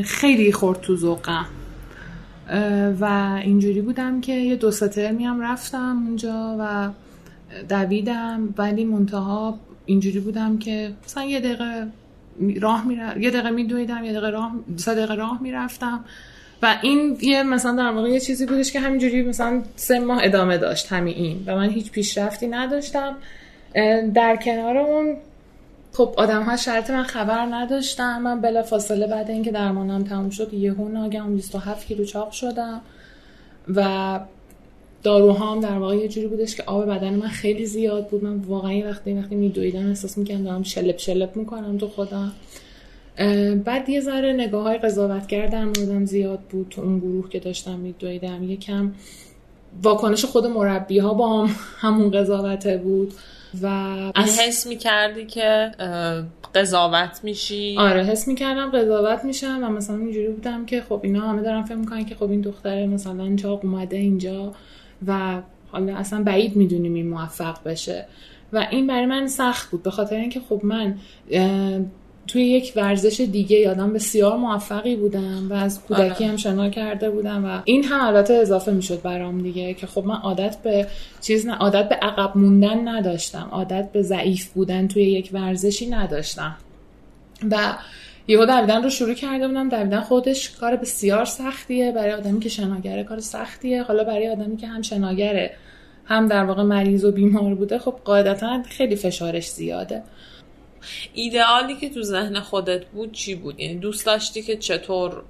خیلی خورد تو ذوقم و اینجوری بودم که یه دو سه ترمی هم رفتم اونجا و دویدم، ولی منتها اینجوری بودم که مثلا یه دقیقه راه میرفتم، یه دقیقه میدویدم، یه دقیقه راه، سه دقیقه راه میرفتم و این یه مثلا در واقع یه چیزی بودش که همینجوری مثلا سه ماه ادامه داشت همین این و من هیچ پیشرفتی نداشتم. در کنار اون خب آدم‌ها شرط من خبر نداشتم، من بلافاصله بعد اینکه درمانم تموم شد یهو ناگهان بیست و هفت کیلو چاق شدم و داروهام در واقع یه جوری بودش که آب بدن من خیلی زیاد بود، من واقعا وقتی وقتی میدویدم احساس می‌کردم دارم شلپ شلپ می‌کنم تو خودم. بعد یه ذره نگاه‌های قضاوتگر در موردم زیاد بود تو اون گروه که داشتم میدویدم، یکم واکنش خود مربی‌ها با هم همون قضاوته بود و از... حس می‌کردی که قضاوت میشی؟ آره حس می‌کردم قضاوت میشم و مثلا اینجوری بودم که خب اینا همه دارن فکر می‌کنن که خب این دختره مثلا چاق اومده اینجا و حالا اصلا بعید میدونیم این موفق بشه و این برای من سخت بود، به خاطر اینکه خب من توی یک ورزش دیگه یادم بسیار موفقی بودم و از کودکی هم شنا کرده بودم و این هم البته اضافه میشد برام دیگه که خب من عادت به چیز نه، عادت به عقب موندن نداشتم، عادت به ضعیف بودن توی یک ورزشی نداشتم و یهو دویدن رو شروع کرده بودم. دویدن خودش کار بسیار سختیه، برای آدمی که شناگره کار سختیه، حالا برای آدمی که هم شناگره هم در واقع مریض و بیمار بوده خب قاعدتا خیلی فشارش زیاده. ایدئالی که تو ذهن خودت بود چی بود؟ یعنی دوست داشتی که چطور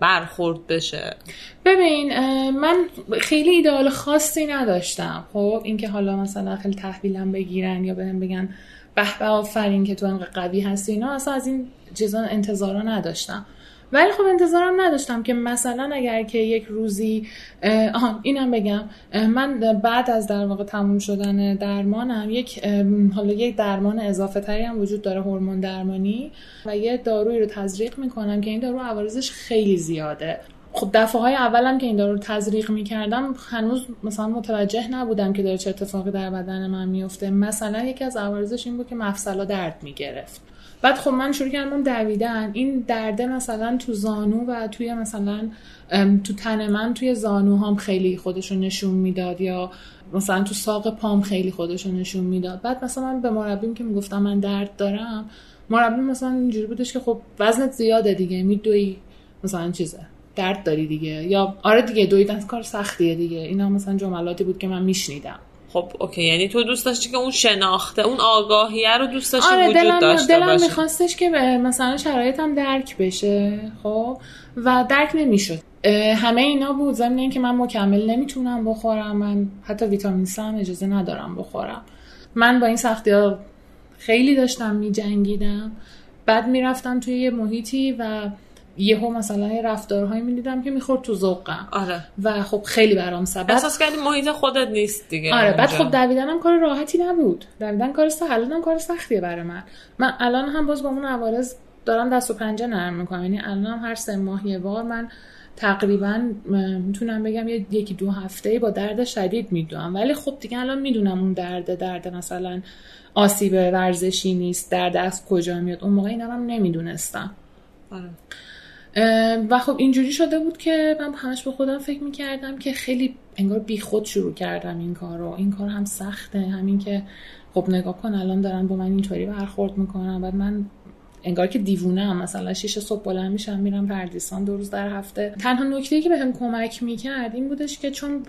برخورد بشه؟ ببین من خیلی ایدئال خاصی نداشتم، خب اینکه حالا مثلا خیلی تحویلم بگیرن یا بهم بگن به به آفرین که تو انقدر قوی هستی اینا، اصلا از این چیزا انتظارا نداشتم، ولی خب انتظارم نداشتم که مثلا اگر که یک روزی آها اینم بگم، من بعد از در واقع تموم شدن درمانم یک حالا یک درمان اضافه تری هم وجود داره، هورمون درمانی، و یه دارویی رو تزریق میکنم که این دارو عوارضش خیلی زیاده. خب دفعه‌های اولم که این دارو رو تزریق می‌کردم هنوز مثلا متوجه نبودم که داره چه اتفاقی در بدن من میفته، مثلا یکی از عوارضش این بود که مفصلا درد می‌گرفت. بعد خب من شروع کردم دویدن، این درده مثلا تو زانو و توی مثلا تو تن من توی زانوهام خیلی خودشو نشون میداد یا مثلا تو ساق پام خیلی خودشو نشون میداد. بعد مثلا من به مربیم که میگفتم من درد دارم، مربیم مثلا اینجوری بودش که خب وزنت زیاده دیگه، میدوی مثلا چیزه درد داری دیگه، یا آره دیگه دویدن کار سختیه دیگه، اینا مثلا جملاتی بود که من میشنیدم. خب اوکی، یعنی تو دوست داشتی که اون شناخته، اون آگاهیه رو دوست داشتی آره، وجود داشته باشه. آره دلم می‌خواستش که مثلا شرایطم درک بشه، خب و درک نمی‌شد. همه اینا بود، ضمن اینکه من مکمل نمیتونم بخورم، من حتی ویتامین سی هم اجازه ندارم بخورم. من با این سختی‌ها خیلی داشتم می‌جنگیدم. بعد میرفتم توی یه محیطی و یهو مثلا یه رفتارهایی می‌دیدم که می‌خورد تو ذوقم. آره. و خب خیلی برام سخت. احساس کردی محیط خودت نیست دیگه. آره. بعد خب دویدنم کار راحتی نبود. دویدن کار سهلانم کار سختیه برای من. من الان هم باز با اون عوارض دارم دست و پنجه نرم می‌کنم. یعنی الانم هر سه ماه یه بار من تقریباً میتونم بگم یکی دو هفته‌ای با درد شدید میدوام، ولی خب دیگه الان میدونم اون درد درد مثلا آسیب ورزشی نیست، درد از کجا میاد. اون موقع اینا رو هم نمیدونستم. آره. و خب اینجوری شده بود که من همش به خودم فکر میکردم که خیلی انگار بی خود شروع کردم این کار رو، این کار هم سخته، همین که خب نگاه کن الان دارن با من اینطوری برخورد میکنن، بعد من انگار که دیوونه‌ام، مثلا شیش صبح بلند میشم میرم پردیسان دو روز در هفته. تنها نکته‌ای که بهم کمک میکرد این بودش که چون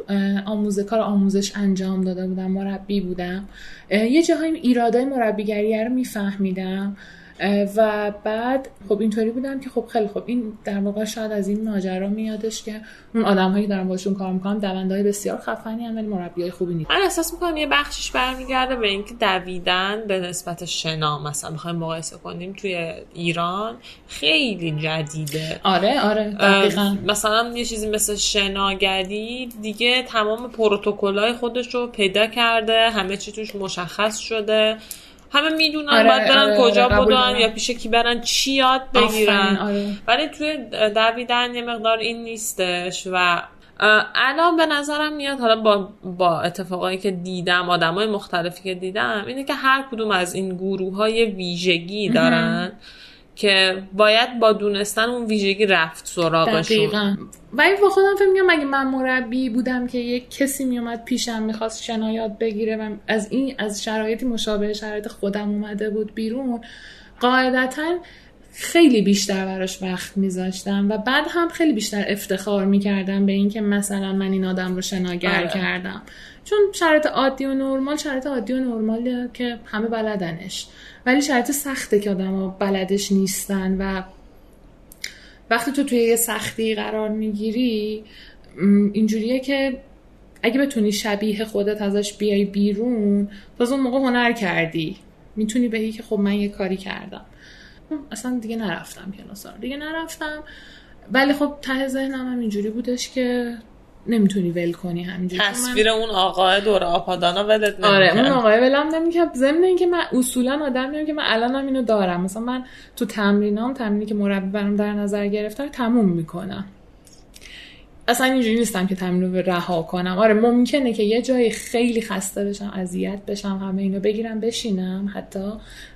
آموزشکار آموزش انجام داده بودم، مربی بودم، یه جاهایی ایرادای مربیگری رو میفهمیدم و بعد خب اینطوری بودم که خب خیلی خب این در واقع شاید از این ماجرا میادش که اون آدمایی که دارم باشون کار میکنم دوندهای بسیار خفنی ان ولی مربیای خوبی نیست. من احساس میکنم یه بخشش برمیگرده به اینکه دویدن به نسبت شنا، مثلا بخوایم مقایسه کنیم توی ایران خیلی جدیده. آره آره دقیقاً. مثلا یه چیزی مثل شناگری دیگه تمام پروتکل‌های خودش رو پیدا کرده، همه چی توش مشخص شده، همه میدونن آره، باید برن آره، کجا آره، بودن یا پیش کی برن، چی یاد بگیرن. ولی آره. توی دویدن یه مقدار این نیستش و الان به نظرم میاد، حالا با, با اتفاقایی که دیدم، آدمای مختلفی که دیدم، اینه که هر کدوم از این گروه‌های ویژگی دارن که باید با دونستن اون ویژگی رفت سراغشون. دقیقاً. و این با خودم فکر میگم اگه من مربی بودم که یک کسی میومد پیشم میخواست شنایات بگیره و از این از شرایطی مشابه شرایط خودم اومده بود بیرون، قاعدتاً خیلی بیشتر براش وقت میذاشتم و بعد هم خیلی بیشتر افتخار میکردم به این که مثلا من این آدم رو شناگر آره. کردم، چون شرط عادی و نرمال شرط عادی و نرماله که همه بلدنش، ولی شرط سخته که آدم ها بلدش نیستن و وقتی تو توی یه سختی قرار میگیری اینجوریه که اگه بتونی شبیه خودت ازش بیای بیرون باز اون موقع هنر کردی، میتونی بگی که خب من یه کاری کردم. اصلا دیگه نرفتم کلاسا رو دیگه نرفتم، ولی خب ته ذهنم هم اینجوری بودش که نمیتونی ول کنی همینجوری. تصویر من... اون آقای دور آپادانا ولت نمی‌کنه. آره اون آقای ولم نمی‌کنه. ضمن اینکه من اصولا آدمیم که من الانم اینو دارم، مثلا من تو تمرینام، تمرینی که مربی برام در نظر گرفتم، تموم میکنم. اصلا اینجوری نیستم که تمرین رو رها کنم. آره ممکنه که یه جایی خیلی خسته بشم، اذیت بشم، همه اینو بگیرم بشینم حتی،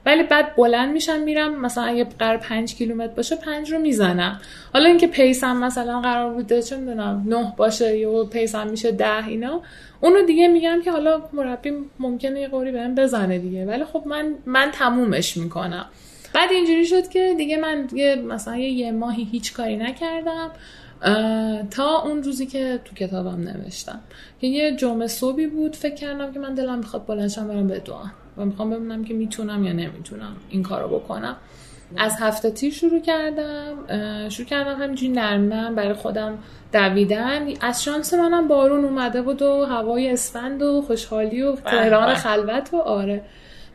ولی بعد بلند میشم میرم، مثلا اگه قرار پنج کیلومتر باشه پنج رو میزنم. حالا اینکه پیسم مثلا قرار بوده چه میدونم نه باشه یا پیسم میشه ده، اینا اونو دیگه میگم که حالا مربی ممکنه یه قوری بهم بزنه دیگه، ولی خب من من تمومش میکنم. بعد اینجوری شد که دیگه من دیگه مثلا یه ماهی هیچ کاری نکردم تا اون روزی که تو کتابم نوشتم که یه جمعه صبحی بود، فکر کردم که من دلم میخواد بلندشم برم بدوام و میخوام ببینم که میتونم یا نمیتونم این کارو بکنم. از هفته تیر شروع کردم شروع کردم همینجوری نرمم برای خودم دویدن. از شانس منم بارون اومده بود و هوای اسفند و خوشحالی و تهران خلوت و آره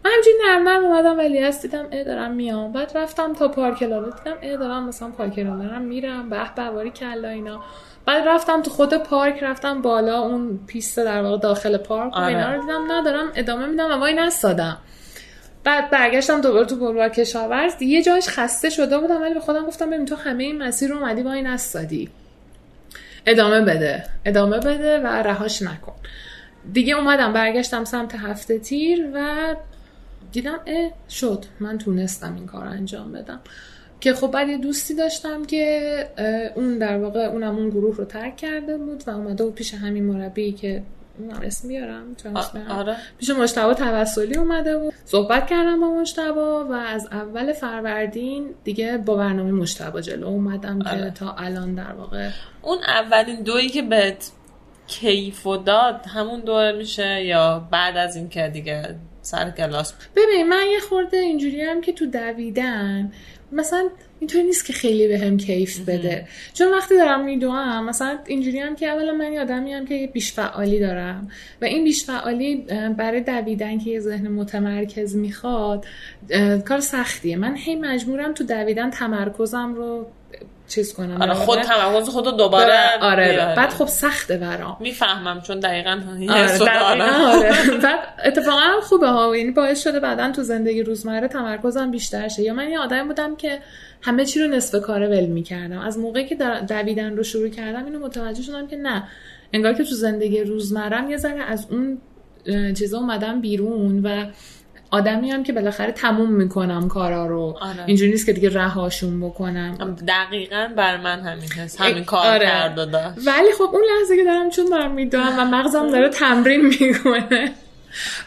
من همینجوری نرم نرم اومدم، ولی از دیدم اه دارم میام، بعد رفتم تا پارک لاله دیدم اه دارم مثلا پارک لاله رم میرم، به به واری کلا اینا. بعد رفتم تو خود پارک، رفتم بالا اون پیسته در واقع داخل پارک آره. اینا رو دیدم ندارم ادامه میدم و وای نستادم. بعد برگشتم دوباره تو بلوار کشاورز، یه جایش خسته شده بودم ولی به خودم گفتم ببین تو همه این مسیر رو اومدی وای نستادی، ادامه بده ادامه بده و رهاش نکن دیگه. اومدم برگشتم سمت هفته تیر و دیدم اه شد من تونستم این کار انجام بدم. که خب بعد یه دوستی داشتم که اون در واقع اونم اون گروه رو ترک کرده بود و اومده و پیش همین مربی که اونم اسم بیارم چون اسمم آره. پیش مشتاق توسلی اومده بود، صحبت کردم با مشتاق و از اول فروردین دیگه با برنامه مشتاق جلو اومدم آره. که تا الان در واقع اون اولین دویی که بهت کیف و داد همون دوره میشه یا بعد از این که دیگه سر کلاس؟ ببین من یه خورده اینجوری هم که تو دویدن مثلا اینطوری نیست که خیلی بهم کیف بده، چون وقتی دارم میدوام مثلا اینجوری هم که اولا من آدمی هم که بیش فعالی دارم و این بیش فعالی برای دویدن که یه ذهن متمرکز میخواد کار سختیه. من هی مجبورم تو دویدن تمرکزم رو چیز کنم آره خود تمرکز خودو دوباره آره بیاره. بعد خب سخته برام، میفهمم چون دقیقاً آره دقیقاً آره بعد اتفاقا خوبه ها، یعنی باعث شده بعدن تو زندگی روزمره تمرکزم بیشتر شه. یا من یه آدمی بودم که همه چی رو نصف کاره ول می‌کردم، از موقعی که دویدن رو شروع کردم اینو متوجه شدم که نه، انگار که تو زندگی روزمرم یه ذره از اون چیزا اومدم بیرون و آدمی هم که بالاخره تموم میکنم کارا رو آره. اینجوری نیست که دیگه رهاشون بکنم. دقیقاً بر من همین هست، همین کار آره. کرده داشت، ولی خب اون لحظه که دارم چون دارم میدونم و مغزم داره تمرین میکنه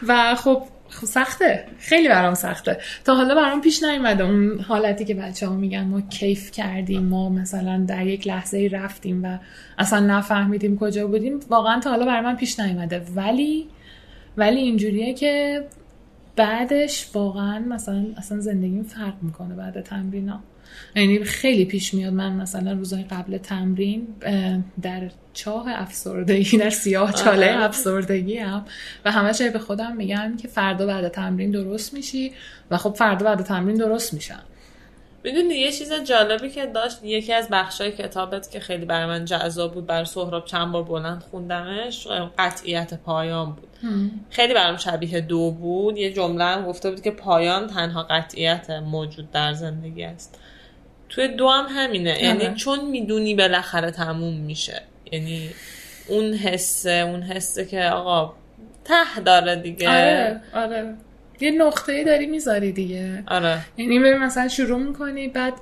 و خب خب سخته، خیلی برام سخته. تا حالا برام پیش نیومده اون حالتی که بچه‌ها میگن ما کیف کردیم، ما مثلا در یک لحظه رفتیم و اصلا نفهمیدیم کجا بودیم، واقعا تا حالا برام پیش نیومده. ولی ولی اینجوریه که بعدش واقعا مثلا اصلا زندگیم فرق میکنه بعد تمرین‌ها. یعنی خیلی پیش میاد من مثلا روزهای قبل تمرین در چاه افسردگی، در سیاه چاله افسردگی ام و همش به خودم میگم که فردا بعد تمرین درست میشی و خب فردا بعد تمرین درست میشم. میدونی یه چیز جالبی که داشت یکی از بخشای کتابت که خیلی برای من جذاب بود، برای سهراب چند بار بلند خوندمش، قطعیت پایان بود. هم. خیلی برام شبیه دو بود. یه جمله هم گفته بود که پایان تنها قطعیت موجود در زندگی است. توی دو هم همینه، یعنی چون میدونی بالاخره تموم میشه، یعنی اون حسه اون حسه که آقا ته داره دیگه. آره آره یه نقطه‌ای داری میذاری دیگه. آره یعنی ببین مثلا شروع میکنی، بعد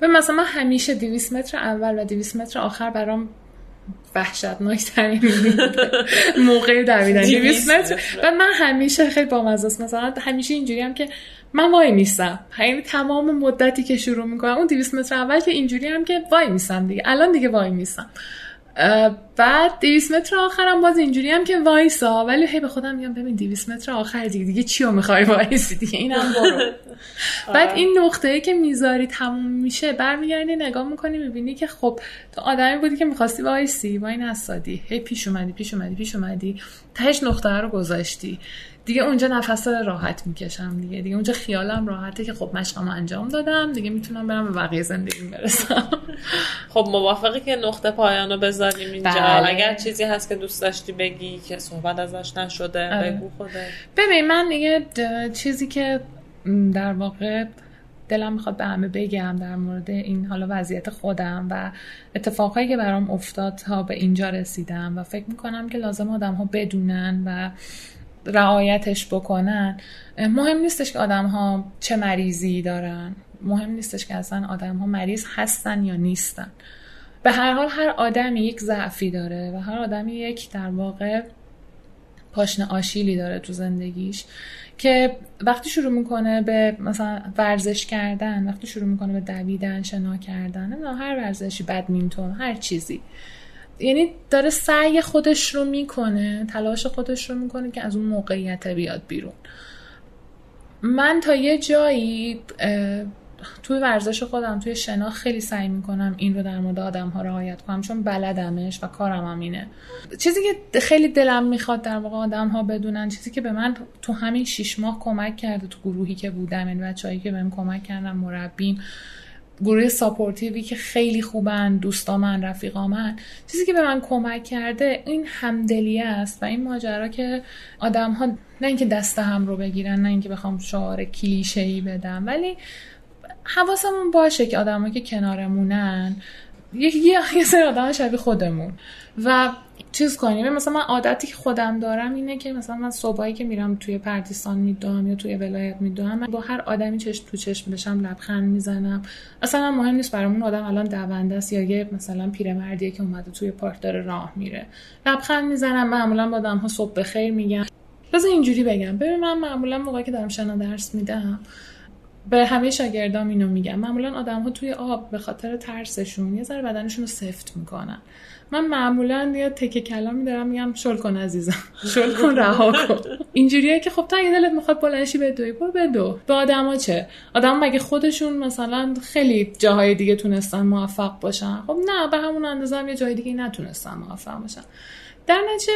ببین مثلا من همیشه دویست متر اول و دویست متر آخر برام وحشتناک‌ترین موقع دویدن دویست متر و من همیشه خیلی بامزه است. مثلا همیشه اینجوری هم که من وای میستم، یعنی تمام مدتی که شروع میکنم اون دویست متر اول که اینجوری هم که وای میستم دیگه، الان دیگه وای میستم. بعد دویست متر آخرم باز اینجوری هم که وایسا، ولی هی به خودم میگم ببین دویست متر آخر دیگه دیگه چیو میخوای وایسی دیگه، اینم برو. بعد این نقطه‌ای که میذاری تموم میشه، برمیگردی نگاه میکنی میبینی که خب تو آدمی بودی که میخواستی وایسی، وای نسادی، هی پیش اومدی پیش اومدی پیش اومدی تهش نقطه رو گذاشتی دیگه. اونجا نفس راحت میکشم دیگه دیگه اونجا خیالم راحته که خب مشقمو انجام دادم دیگه، میتونم برم به بقیه زندگیم برسم. خب موافقی که نقطه پایانو بذاریم اینجا؟ بله. اگر چیزی هست که دوست داشتی بگی که صحبت ازش نشده بگو خودت. ببین من یه چیزی که در واقع دلم میخواد به همه بگم در مورد این حالا وضعیت خودم و اتفاقایی که برام افتاد تا به اینجا رسیدم و فکر میکنم که لازم آدم‌ها بدونن و رعایتش بکنن. مهم نیستش که آدم ها چه مریضی دارن، مهم نیستش که اصلا آدم ها مریض هستن یا نیستن. به هر حال هر آدمی یک ضعفی داره و هر آدمی یک در واقع پاشنه آشیلی داره تو زندگیش که وقتی شروع میکنه به مثلا ورزش کردن، وقتی شروع میکنه به دویدن، شنا کردن، هر ورزشی، بدمینتون، هر چیزی، یعنی داره سعی خودش رو میکنه، تلاش خودش رو میکنه که از اون موقعیت بیاد بیرون. من تا یه جایی توی ورزش خودم، توی شنا خیلی سعی میکنم این رو در مورد آدم ها رعایت کنم، چون بلدمش و کارم هم اینه. چیزی که خیلی دلم میخواد در واقع آدم ها بدونن، چیزی که به من تو همین شیش ماه کمک کرده، تو گروهی که بودم، این بچه‌هایی که بهم کمک کردن، مربیم، گروه ساپورتیوی که خیلی خوبن، دوستا من، رفیقا من، چیزی که به من کمک کرده این همدلی است و این ماجرا که آدم ها نه اینکه دست هم رو بگیرن، نه اینکه بخوام شعار کلیشه‌ای بدم، ولی حواسمون باشه که آدم ها که کنارمونن یه یه سری آدم ها شبیه خودمون و چیز کنیم. مثلا من عادتی که خودم دارم اینه که مثلا من صبحایی که میرم توی پردیسان میدوام یا توی ولایت میدوام، من با هر آدمی چش تو چشم بشم لبخند میزنم. اصلا مهم نیست برام اون آدم الان دونده است یا یه مثلا پیرمردیه که اومده توی پارک داره راه میره، لبخند میزنم. معمولا با آدم‌ها صبح بخیر میگم. بذار اینجوری بگم، ببین من معمولا موقعی که دارم شنا درس میدم به همه شاگردام اینو میگم، معمولا آدم‌ها توی آب به خاطر ترسشون یه ذره بدنشون رو سفت میکنن. من معمولا یه تکه کلامی دارم میگم شل کن عزیزم، شل کن، رها کن. اینجوریه که خب تا اگه دلت میخواد بلنشی بدوی برو بدو. به آدما چه؟ آدم مگه خودشون مثلا خیلی جاهای دیگه تونستن موفق باشن؟ خب نه، به همون اندازه هم یه جای دیگه نتونستن موفق باشن. در نتیجه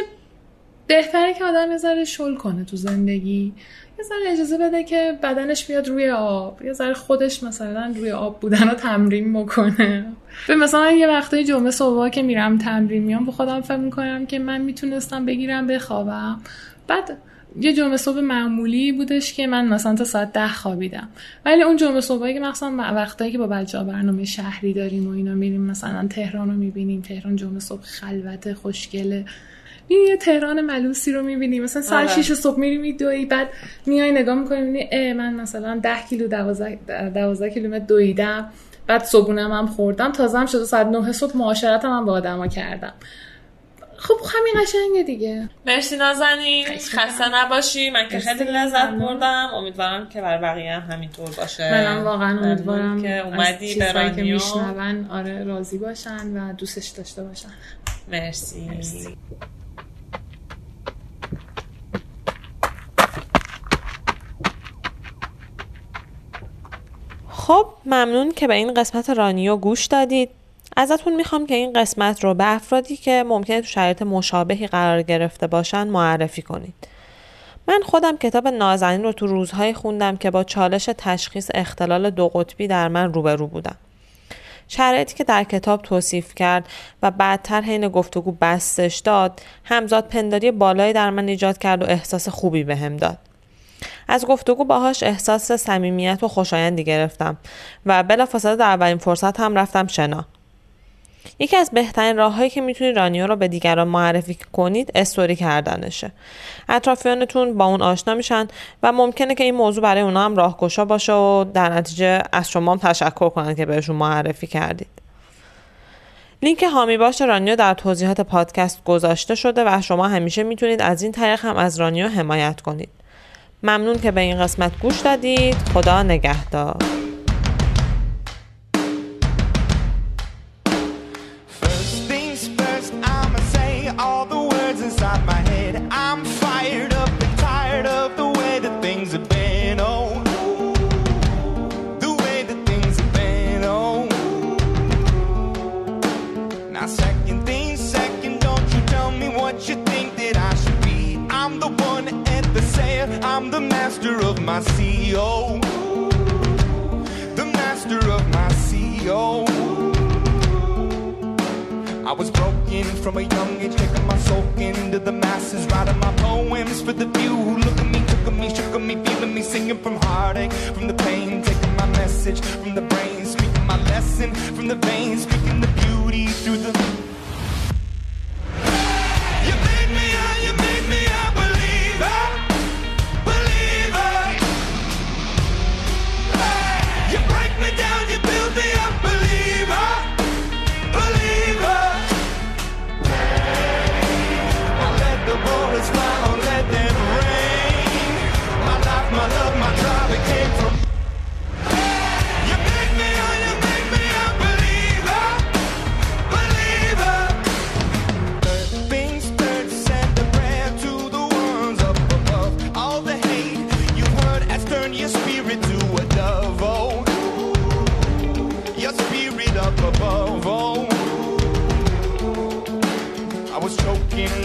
بهتره که آدم یه ذره شل کنه تو زندگی، یه ذره اجازه بده که بدنش بیاد روی آب، یه ذره خودش مثلا روی آب بودن رو تمرین بکنه. به مثلا یه وقتای جمعه صبحا که میرم تمرین میام با خودم فکر میکنم که من میتونستم بگیرم بخوابم. بعد یه جمعه صبح معمولی بودش که من مثلا تا ساعت ده خوابیدم، ولی اون جمعه صبحایی که مثلا وقتایی که با بچه‌ها برنامه شهری داریم و اینا میریم مثلا تهران رو میبینیم، تهران جمعه صبح خلوت خوشگله، یه تهران ملوسی رو می‌بینی، مثلا ساعت شش صبح میری میدوی، بعد میای نگاه می‌کنی می‌بینی من مثلا ده کیلو دوازده کیلومتر دویدم، بعد صبونم هم خوردم، تازم شده ساعت نه صبح معاشرتم هم با آدما کردم. خب همین قشنگه دیگه. مرسی نازنین، خسته نباشی. من که خیلی لذت بردم، امیدوارم که برای بقیه هم همینطور باشه. منم واقعا امیدوارم که اومدی برای که میشنون آره راضی باشن و دوستش داشته باشن. مرسی. مرسی. خب ممنون که به این قسمت رانیو گوش دادید. ازتون میخوام که این قسمت رو به افرادی که ممکنه تو شرایط مشابهی قرار گرفته باشن معرفی کنید. من خودم کتاب نازنین رو تو روزهای خوندم که با چالش تشخیص اختلال دو قطبی در من روبرو بودم. شرایطی که در کتاب توصیف کرد و بعدتر حین گفتگو بستش داد، همزاد پنداری بالایی در من ایجاد کرد و احساس خوبی بهم داد. از گفتگو باهاش احساس صمیمیت و خوشایندی گرفتم و بلافاصله در اولین فرصت هم رفتم شنا. یکی از بهترین راههایی که میتونید رانیو رو به دیگران معرفی کنید استوری کردنشه. اطرافیانتون با اون آشنا میشن و ممکنه که این موضوع برای اونا هم راهگشا باشه و در نتیجه از شما هم تشکر کنن که بهشون معرفی کردید. لینک حامی باش رانیو در توضیحات پادکست گذاشته شده و شما همیشه میتونید از این طریق هم از رانیو حمایت کنید. ممنون که به این قسمت گوش دادید. خدا نگهدار. I'm the master of my sea, oh. The master of my sea, oh. I was broken from a young age, taking my soul into the masses, writing my poems for the few who look at me, took at me, shook at me, feeling me, singing from heartache, from the pain, taking my message from the brain, speaking my lesson from the veins, speaking the beauty through the... You made me a, you made me a believer.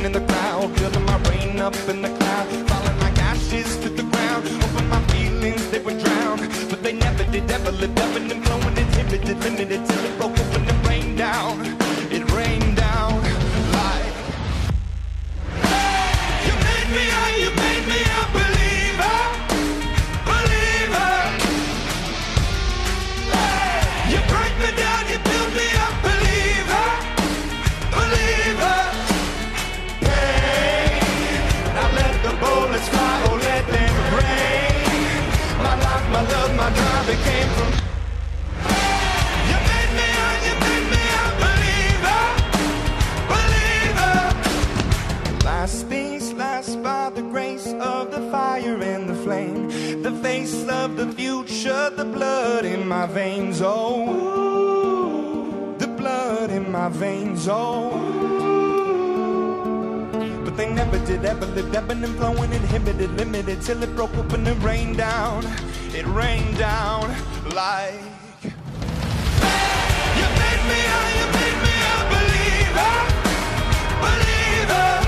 In the crowd, building my brain up in the cloud, falling like ashes to the ground. Hoping my feelings they would drown, but they never did. Ever lived up in them, glowing, inhibited, limited till it broke open and rained down. It rained down like hey, you made me a, you made me a believer, believer. Hey, you break me down, you build me up, believer, believer. Bullets fly, oh let them rain. My life, my love, my drive, it came from. You made me a, you made me a believer, believer. Last things last by the grace of the fire and the flame, the face of the future, the blood in my veins, oh, the blood in my veins, oh. They never did, ever lived, ebbing and flowing, inhibited, limited, till it broke open and rained down. It rained down like hey, you made me a, you made me a believer, believer.